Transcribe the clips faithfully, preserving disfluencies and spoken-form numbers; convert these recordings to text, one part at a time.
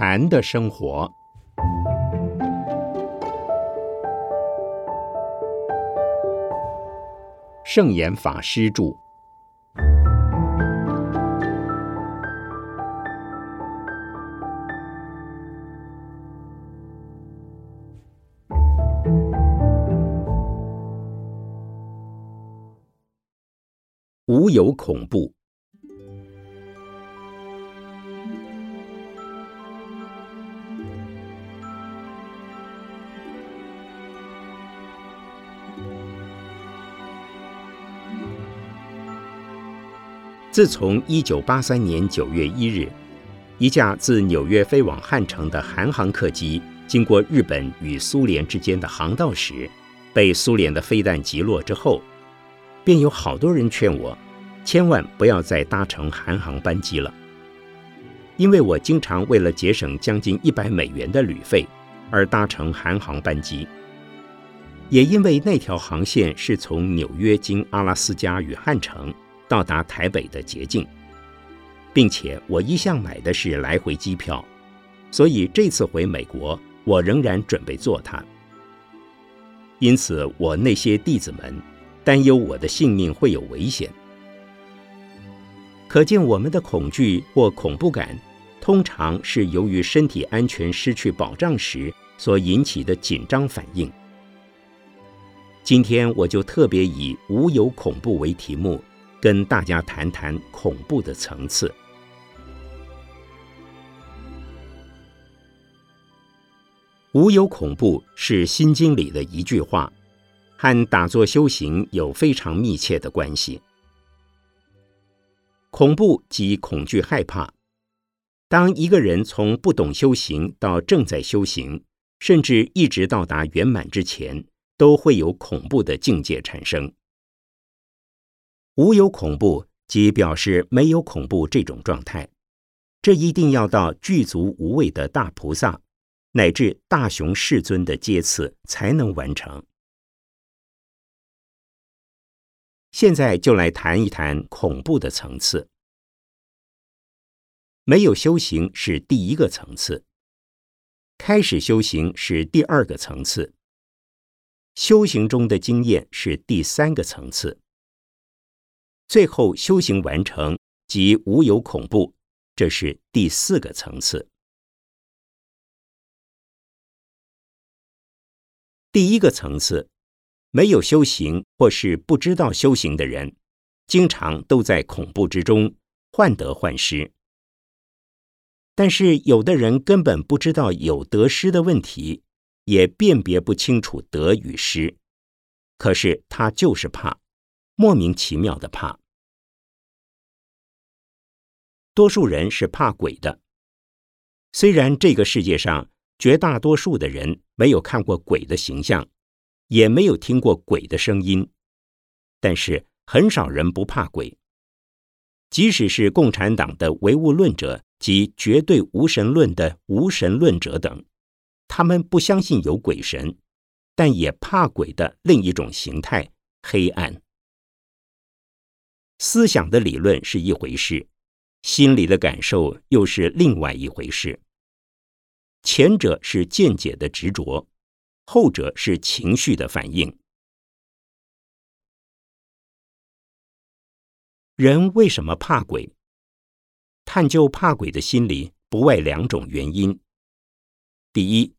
禅的生活。圣严法师著。无有恐怖。自从一九八三年九月一日，一架自纽约飞往汉城的韩航客机经过日本与苏联之间的航道时，被苏联的飞弹击落之后，便有好多人劝我千万不要再搭乘韩航班机了，因为我经常为了节省将近一百美元的旅费而搭乘韩航班机。也因为那条航线是从纽约经阿拉斯加与汉城到达台北的捷径，并且我一向买的是来回机票，所以这次回美国我仍然准备坐它。因此我那些弟子们担忧我的性命会有危险，可见我们的恐惧或恐怖感通常是由于身体安全失去保障时所引起的紧张反应。今天我就特别以无有恐怖为题目，跟大家谈谈恐怖的层次。无有恐怖是《心经》里的一句话，和打坐修行有非常密切的关系。恐怖即恐惧害怕。当一个人从不懂修行到正在修行，甚至一直到达圆满之前，都会有恐怖的境界产生。无有恐怖即表示没有恐怖这种状态，这一定要到具足无畏的大菩萨乃至大雄世尊的阶次才能完成。现在就来谈一谈恐怖的层次。没有修行是第一个层次，开始修行是第二个层次，修行中的经验是第三个层次，最后修行完成即无有恐怖，这是第四个层次。第一个层次，没有修行或是不知道修行的人，经常都在恐怖之中，患得患失。但是有的人根本不知道有得失的问题，也辨别不清楚得与失，可是他就是怕，莫名其妙的怕。多数人是怕鬼的，虽然这个世界上绝大多数的人没有看过鬼的形象，也没有听过鬼的声音，但是很少人不怕鬼。即使是共产党的唯物论者及绝对无神论的无神论者等，他们不相信有鬼神，但也怕鬼的另一种形态——黑暗。思想的理论是一回事，心理的感受又是另外一回事。前者是见解的执着，后者是情绪的反应。人为什么怕鬼？探究怕鬼的心理，不外两种原因。第一，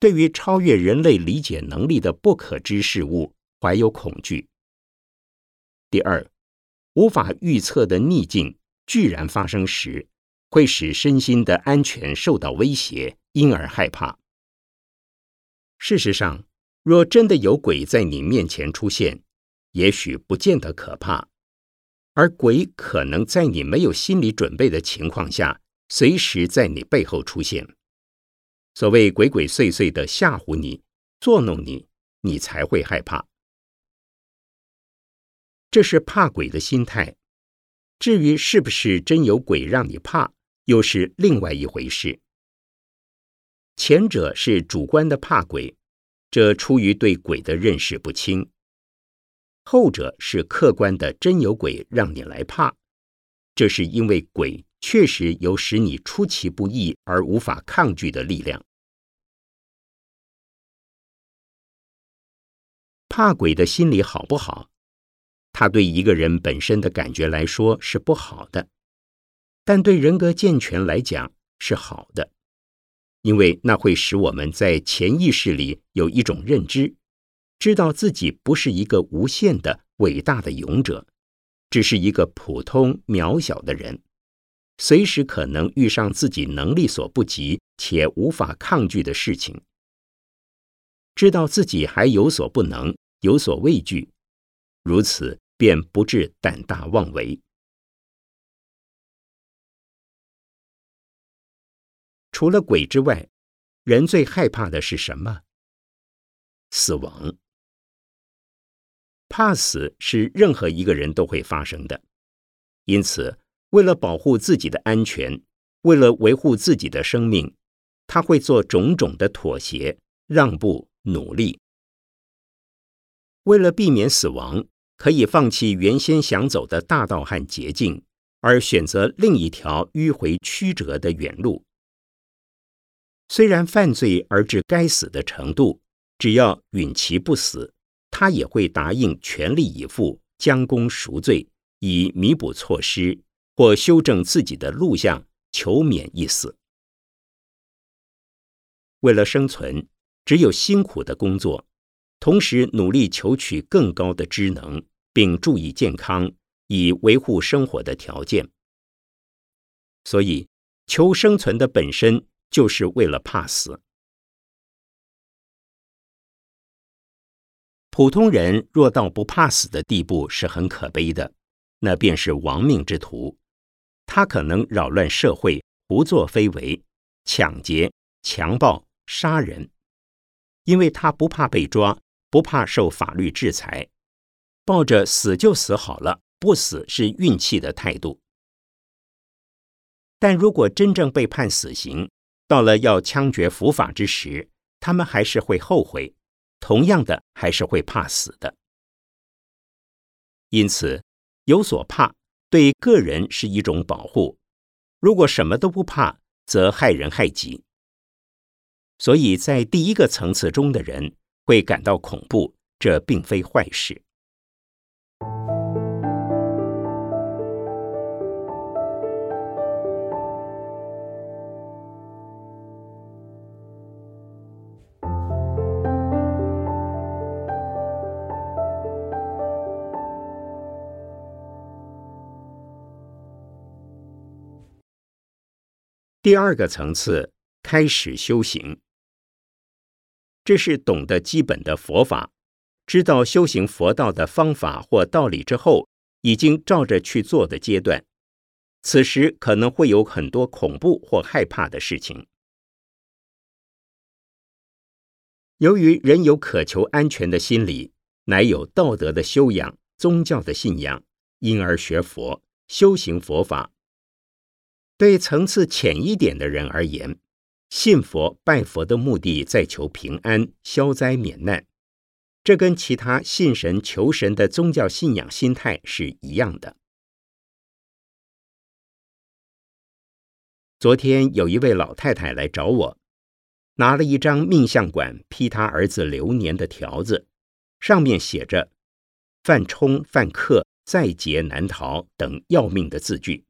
对于超越人类理解能力的不可知事物怀有恐惧。第二，无法预测的逆境居然发生时，会使身心的安全受到威胁，因而害怕。事实上，若真的有鬼在你面前出现，也许不见得可怕，而鬼可能在你没有心理准备的情况下，随时在你背后出现。所谓鬼鬼祟祟的吓唬你、作弄你，你才会害怕。这是怕鬼的心态，至于是不是真有鬼让你怕，又是另外一回事。前者是主观的怕鬼，这出于对鬼的认识不清；后者是客观的真有鬼让你来怕，这是因为鬼确实有使你出其不意而无法抗拒的力量。怕鬼的心理好不好？它对一个人本身的感觉来说是不好的，但对人格健全来讲是好的，因为那会使我们在潜意识里有一种认知，知道自己不是一个无限的伟大的勇者，只是一个普通渺小的人，随时可能遇上自己能力所不及且无法抗拒的事情。知道自己还有所不能，有所畏惧，如此便不致胆大妄为。除了鬼之外，人最害怕的是什么？死亡。怕死是任何一个人都会发生的，因此，为了保护自己的安全，为了维护自己的生命，他会做种种的妥协、让步、努力。为了避免死亡，可以放弃原先想走的大道和捷径，而选择另一条迂回曲折的远路。虽然犯罪而至该死的程度，只要允其不死，他也会答应全力以赴，将功赎罪，以弥补错失，或修正自己的路向，求免一死。为了生存，只有辛苦的工作，同时努力求取更高的职能，并注意健康，以维护生活的条件。所以，求生存的本身就是为了怕死。普通人若到不怕死的地步是很可悲的，那便是亡命之徒。他可能扰乱社会，胡作非为，抢劫、强暴、杀人，因为他不怕被抓，不怕受法律制裁，抱着死就死好了，不死是运气的态度。但如果真正被判死刑，到了要枪决伏法之时，他们还是会后悔，同样的还是会怕死的。因此，有所怕对个人是一种保护，如果什么都不怕，则害人害己。所以在第一个层次中的人会感到恐怖，这并非坏事。第二个层次，开始修行。这是懂得基本的佛法，知道修行佛道的方法或道理之后，已经照着去做的阶段。此时可能会有很多恐怖或害怕的事情。由于人有渴求安全的心理，乃有道德的修养、宗教的信仰，因而学佛、修行佛法。对层次浅一点的人而言，信佛拜佛的目的在求平安、消灾免难，这跟其他信神求神的宗教信仰心态是一样的。昨天有一位老太太来找我，拿了一张命相馆批她儿子流年的条子，上面写着犯冲犯克在劫难逃等要命的字句。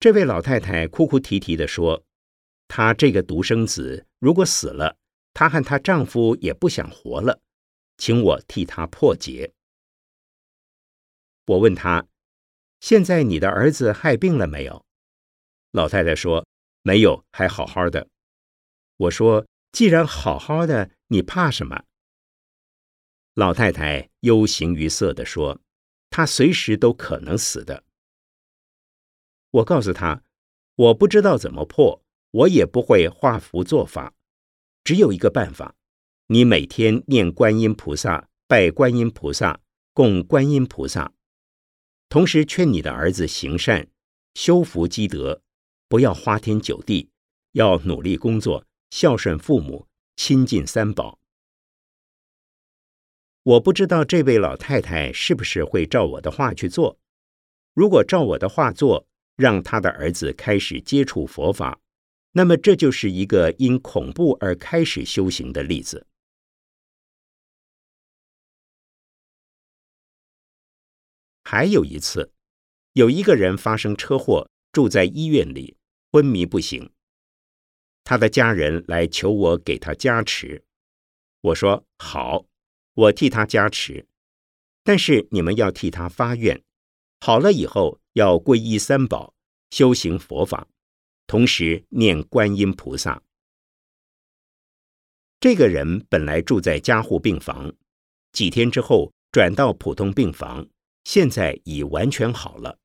这位老太太哭哭啼啼地说，她这个独生子如果死了，她和她丈夫也不想活了，请我替她破解。我问她，现在你的儿子害病了没有？老太太说，没有，还好好的。我说，既然好好的，你怕什么？老太太忧形于色地说，她随时都可能死的。我告诉她，我不知道怎么破，我也不会画符做法，只有一个办法，你每天念观音菩萨，拜观音菩萨，供观音菩萨，同时劝你的儿子行善，修福积德，不要花天酒地，要努力工作，孝顺父母，亲近三宝。我不知道这位老太太是不是会照我的话去做，如果照我的话做，让他的儿子开始接触佛法，那么这就是一个因恐怖而开始修行的例子。还有一次，有一个人发生车祸，住在医院里，昏迷不醒。他的家人来求我给他加持，我说好，我替他加持，但是你们要替他发愿，好了以后要皈依三宝，修行佛法，同时念观音菩萨。这个人本来住在加护病房，几天之后转到普通病房，现在已完全好了。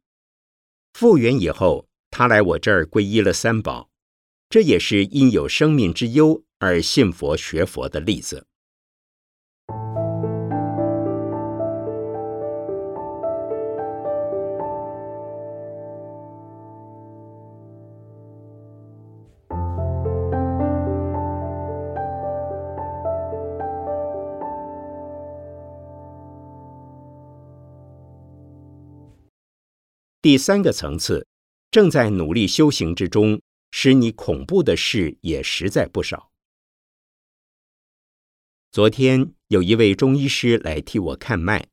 复原以后，他来我这儿皈依了三宝，这也是因有生命之忧而信佛学佛的例子。第三个层次，正在努力修行之中，使你恐怖的事也实在不少。昨天有一位中医师来替我看脉，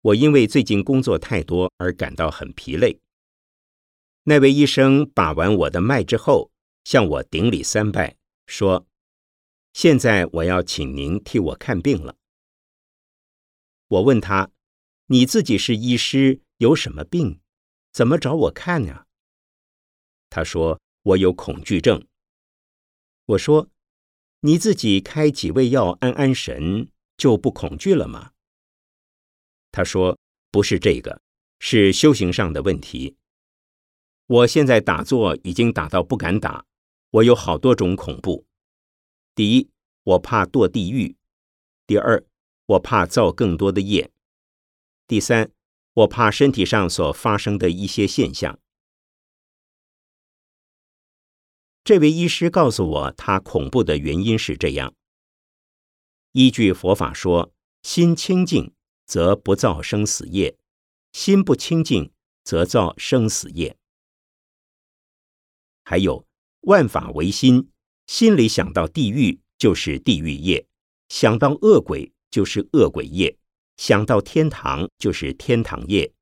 我因为最近工作太多而感到很疲累。那位医生把完我的脉之后，向我顶礼三拜，说：“现在我要请您替我看病了。”我问他：“你自己是医师，有什么病？怎么找我看呀？”他说：“我有恐惧症。”我说：“你自己开几味药安安神，就不恐惧了吗？”他说：“不是这个，是修行上的问题。我现在打坐已经打到不敢打，我有好多种恐怖。第一，我怕堕地狱；第二，我怕造更多的业；第三，我怕身体上所发生的一些现象。”这位医师告诉我，他恐怖的原因是这样：依据佛法说，心清净则不造生死业，心不清净则造生死业。还有，万法唯心，心里想到地狱就是地狱业，想到恶鬼就是恶鬼业，想到天堂就是天堂业，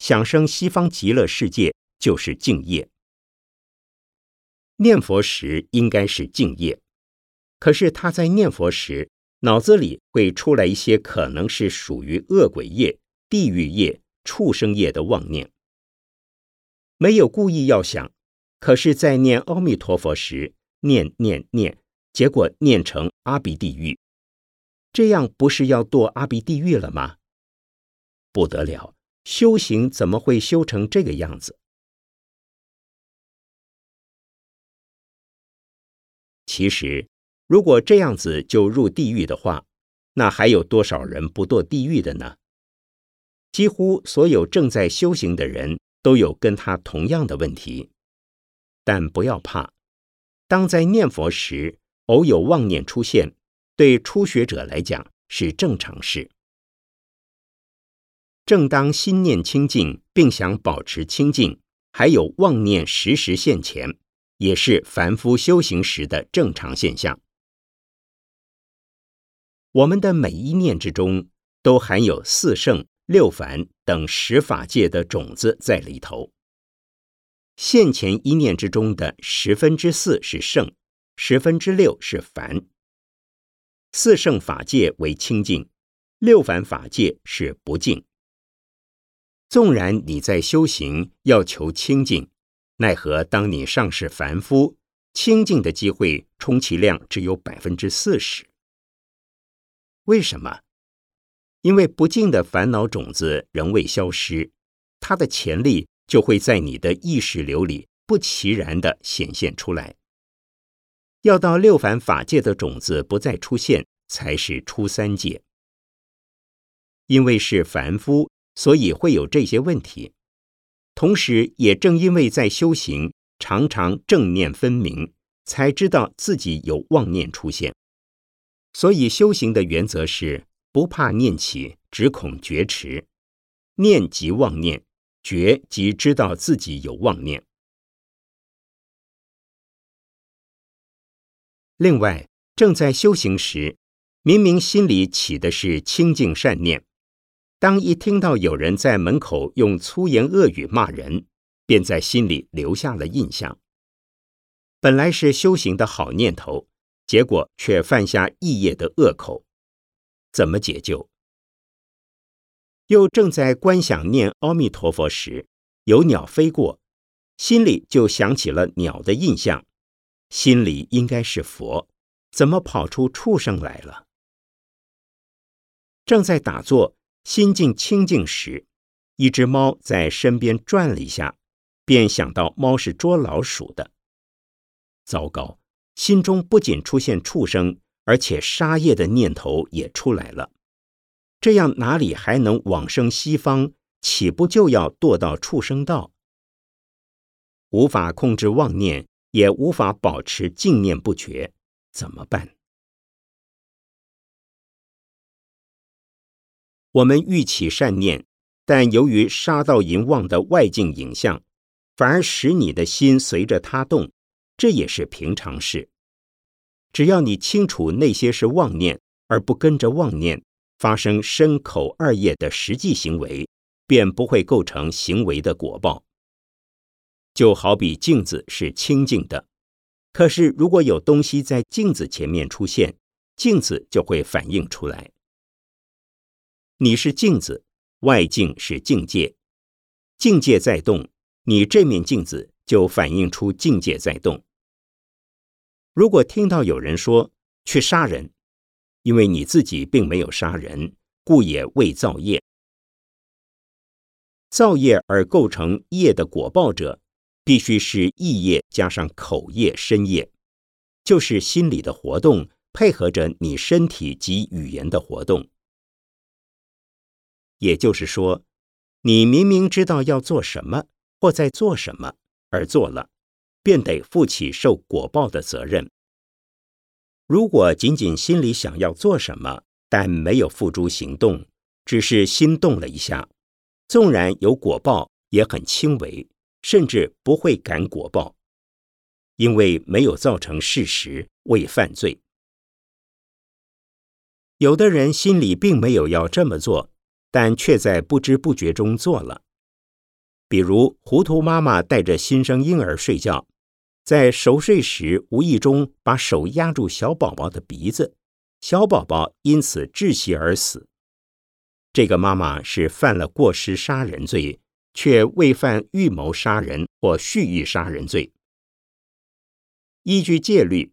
想生西方极乐世界就是净业。念佛时应该是净业，可是他在念佛时，脑子里会出来一些可能是属于恶鬼业、地狱业、畜生业的妄念。没有故意要想，可是在念阿弥陀佛时，念念念，结果念成阿鼻地狱。这样不是要堕阿鼻地狱了吗？不得了，修行怎么会修成这个样子？其实，如果这样子就入地狱的话，那还有多少人不堕地狱的呢？几乎所有正在修行的人都有跟他同样的问题。但不要怕，当在念佛时，偶有妄念出现，对初学者来讲是正常事。正当心念清净，并想保持清净，还有妄念时时现前，也是凡夫修行时的正常现象。我们的每一念之中，都含有四圣、六凡等十法界的种子在里头。现前一念之中的十分之四是圣，十分之六是凡。四圣法界为清净，六凡法界是不净。纵然你在修行要求清净，奈何当你尚是凡夫，清净的机会充其量只有 百分之四十。 为什么？因为不净的烦恼种子仍未消失，它的潜力就会在你的意识流里不其然地显现出来。要到六凡法界的种子不再出现，才是出三界。因为是凡夫，所以会有这些问题。同时也正因为在修行，常常正念分明，才知道自己有妄念出现。所以修行的原则是不怕念起，只恐觉迟。念即妄念，觉即知道自己有妄念。另外，正在修行时，明明心里起的是清净善念，当一听到有人在门口用粗言恶语骂人，便在心里留下了印象。本来是修行的好念头，结果却犯下意业的恶口，怎么解救？又正在观想念阿弥陀佛时，有鸟飞过，心里就想起了鸟的印象，心里应该是佛，怎么跑出畜生来了？正在打坐，心境清净时，一只猫在身边转了一下，便想到猫是捉老鼠的。糟糕，心中不仅出现畜生，而且杀业的念头也出来了。这样哪里还能往生西方，岂不就要堕到畜生道？无法控制妄念，也无法保持净念不绝，怎么办？我们欲起善念，但由于杀盗淫妄的外境影像，反而使你的心随着它动，这也是平常事。只要你清楚那些是妄念，而不跟着妄念发生身口二业的实际行为，便不会构成行为的果报。就好比镜子是清净的，可是如果有东西在镜子前面出现，镜子就会反映出来。你是镜子，外境是境界，境界在动，你这面镜子就反映出境界在动。如果听到有人说去杀人，因为你自己并没有杀人，故也未造业。造业而构成业的果报者，必须是意业加上口业、身业，就是心理的活动配合着你身体及语言的活动。也就是说，你明明知道要做什么或在做什么而做了，便得负起受果报的责任。如果仅仅心里想要做什么，但没有付诸行动，只是心动了一下，纵然有果报也很轻微，甚至不会感果报，因为没有造成事实，未犯罪。有的人心里并没有要这么做，但却在不知不觉中做了。比如糊涂妈妈带着新生婴儿睡觉，在熟睡时无意中把手压住小宝宝的鼻子，小宝宝因此窒息而死。这个妈妈是犯了过失杀人罪，却未犯预谋杀人或蓄意杀人罪。依据戒律，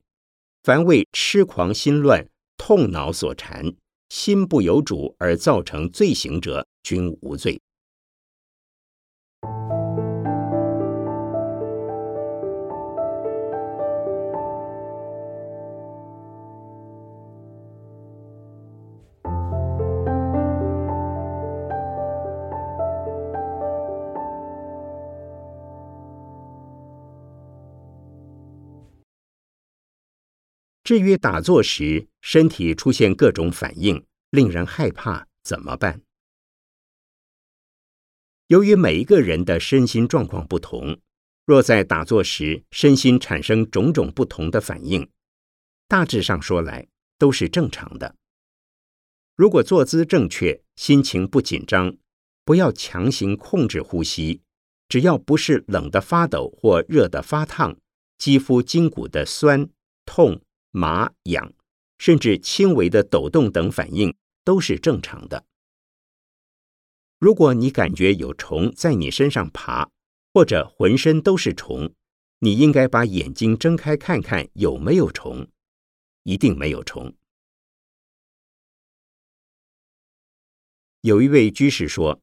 凡为痴狂心乱、痛恼所缠，心不由主而造成罪行者，均无罪。至于打坐时身体出现各种反应，令人害怕，怎么办？由于每一个人的身心状况不同，若在打坐时身心产生种种不同的反应，大致上说来都是正常的。如果坐姿正确，心情不紧张，不要强行控制呼吸，只要不是冷的发抖或热的发烫，肌肤筋骨的酸、痛、麻、痒，甚至轻微的抖动等反应都是正常的。如果你感觉有虫在你身上爬，或者浑身都是虫，你应该把眼睛睁开看看有没有虫，一定没有虫。有一位居士说，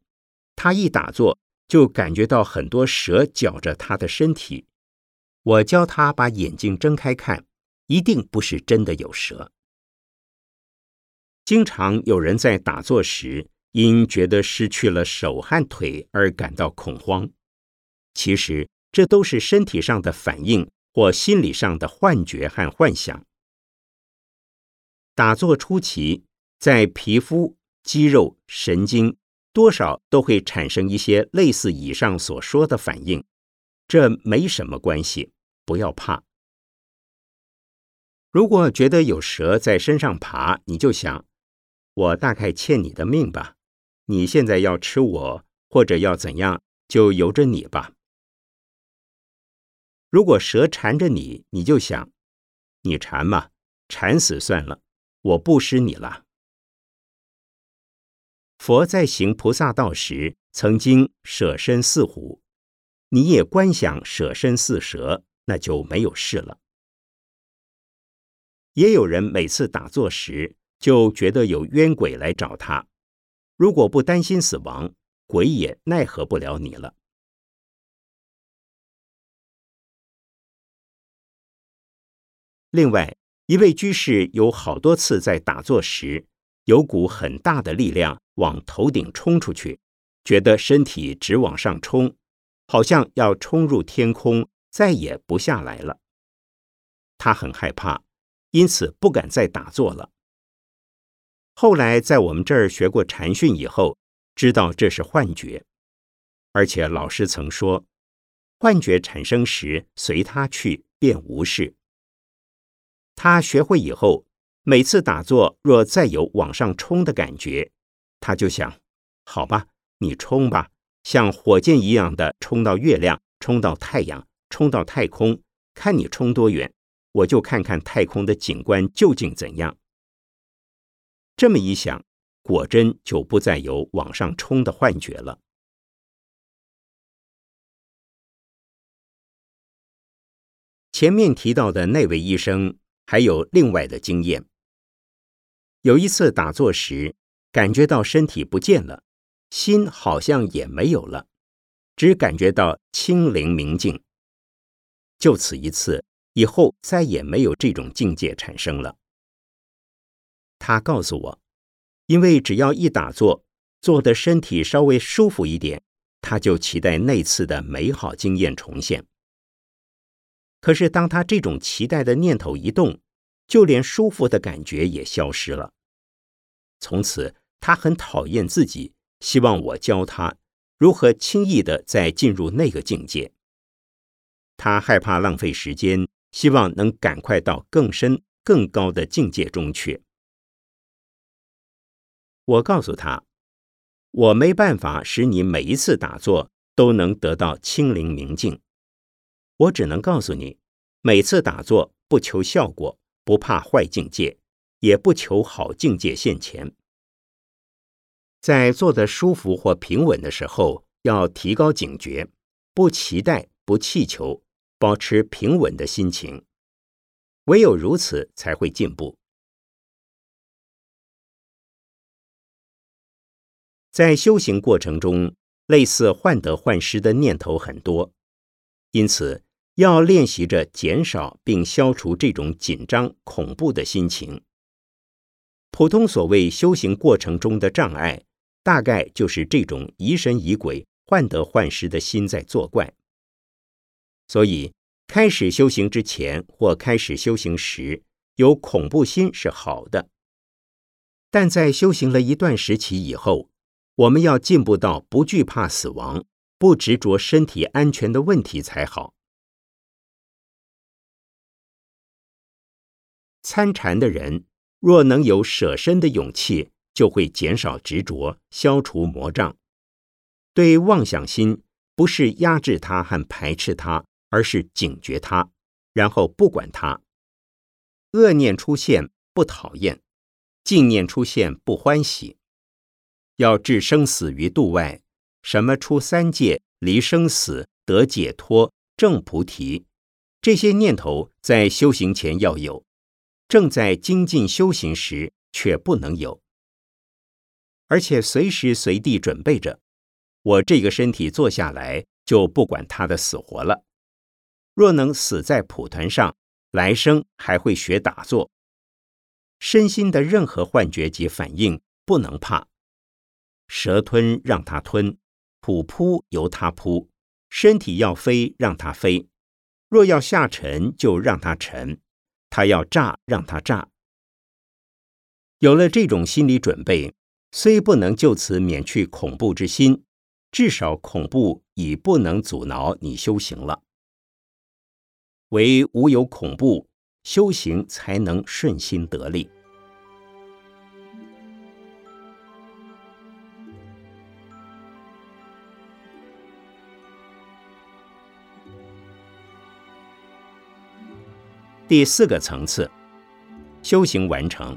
他一打坐就感觉到很多蛇绞着他的身体，我教他把眼睛睁开看，一定不是真的有蛇。经常有人在打坐时因觉得失去了手和腿而感到恐慌，其实这都是身体上的反应或心理上的幻觉和幻想。打坐初期，在皮肤、肌肉、神经、多少都会产生一些类似以上所说的反应，这没什么关系，不要怕。如果觉得有蛇在身上爬，你就想，我大概欠你的命吧，你现在要吃我，或者要怎样，就由着你吧。如果蛇缠着你，你就想，你缠嘛，缠死算了，我不施你了。佛在行菩萨道时，曾经舍身饲虎，你也观想舍身饲蛇，那就没有事了。也有人每次打坐时，就觉得有冤鬼来找他，如果不担心死亡，鬼也奈何不了你了。另外，一位居士有好多次在打坐时，有股很大的力量往头顶冲出去，觉得身体直往上冲，好像要冲入天空，再也不下来了。他很害怕，因此不敢再打坐了。后来在我们这儿学过禅训以后，知道这是幻觉，而且老师曾说，幻觉产生时随它去，便无事。他学会以后，每次打坐若再有往上冲的感觉，他就想，好吧，你冲吧，像火箭一样的冲到月亮，冲到太阳，冲到太空，看你冲多远，我就看看太空的景观究竟怎样。这么一想，果真就不再有往上冲的幻觉了。前面提到的那位医生还有另外的经验，有一次打坐时，感觉到身体不见了，心好像也没有了，只感觉到清灵明净。就此一次，以后再也没有这种境界产生了。他告诉我，因为只要一打坐，坐的身体稍微舒服一点，他就期待那次的美好经验重现。可是当他这种期待的念头一动，就连舒服的感觉也消失了。从此他很讨厌自己，希望我教他如何轻易地再进入那个境界。他害怕浪费时间，希望能赶快到更深更高的境界中去。我告诉他，我没办法使你每一次打坐都能得到清灵明净，我只能告诉你，每次打坐不求效果，不怕坏境界，也不求好境界现前。在坐得舒服或平稳的时候，要提高警觉，不期待，不祈求，保持平稳的心情，唯有如此才会进步。在修行过程中，类似患得患失的念头很多，因此要练习着减少并消除这种紧张、恐怖的心情。普通所谓修行过程中的障碍，大概就是这种疑神疑鬼、患得患失的心在作怪。所以，开始修行之前或开始修行时，有恐怖心是好的。但在修行了一段时期以后，我们要进步到不惧怕死亡，不执着身体安全的问题才好。参禅的人若能有舍身的勇气，就会减少执着，消除魔障。对妄想心，不是压制它和排斥它，而是警觉它，然后不管它。恶念出现不讨厌，净念出现不欢喜。要置生死于度外，什么出三界、离生死、得解脱、证菩提，这些念头在修行前要有，正在精进修行时却不能有。而且随时随地准备着，我这个身体坐下来就不管它的死活了，若能死在蒲团上，来生还会学打坐。身心的任何幻觉及反应不能怕，蛇吞让它吞，虎扑由它扑，身体要飞让它飞，若要下沉就让它沉，它要炸让它炸。有了这种心理准备，虽不能就此免去恐怖之心，至少恐怖已不能阻挠你修行了。唯无有恐怖，修行才能顺心得力。第四个层次，修行完成。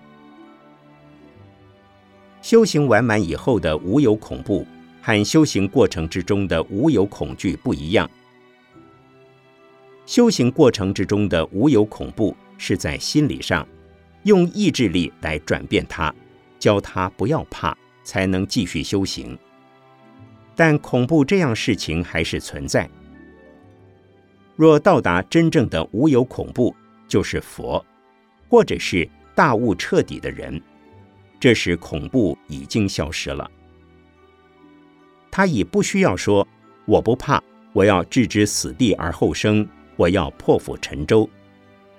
修行完满以后的无有恐怖，和修行过程之中的无有恐惧不一样。修行过程之中的无有恐怖，是在心理上用意志力来转变它，教它不要怕，才能继续修行。但恐怖这样事情还是存在。若到达真正的无有恐怖，就是佛，或者是大悟彻底的人，这时恐怖已经消失了。他已不需要说我不怕，我要置之死地而后生，我要破釜沉舟，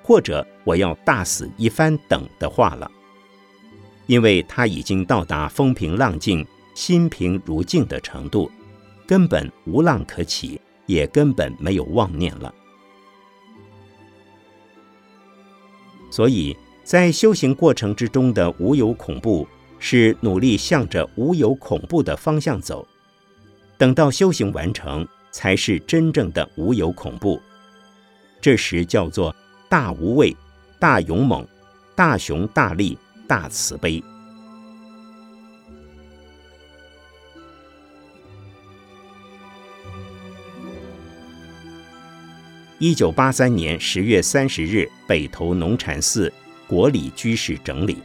或者我要大死一番等的话了，因为他已经到达风平浪静、心平如镜的程度，根本无浪可起，也根本没有妄念了。所以在修行过程之中的无有恐怖，是努力向着无有恐怖的方向走，等到修行完成，才是真正的无有恐怖。这时叫做大无畏、大勇猛、大雄大力、大慈悲。一九八三年十月三十日，北投农禅寺国礼居士整理。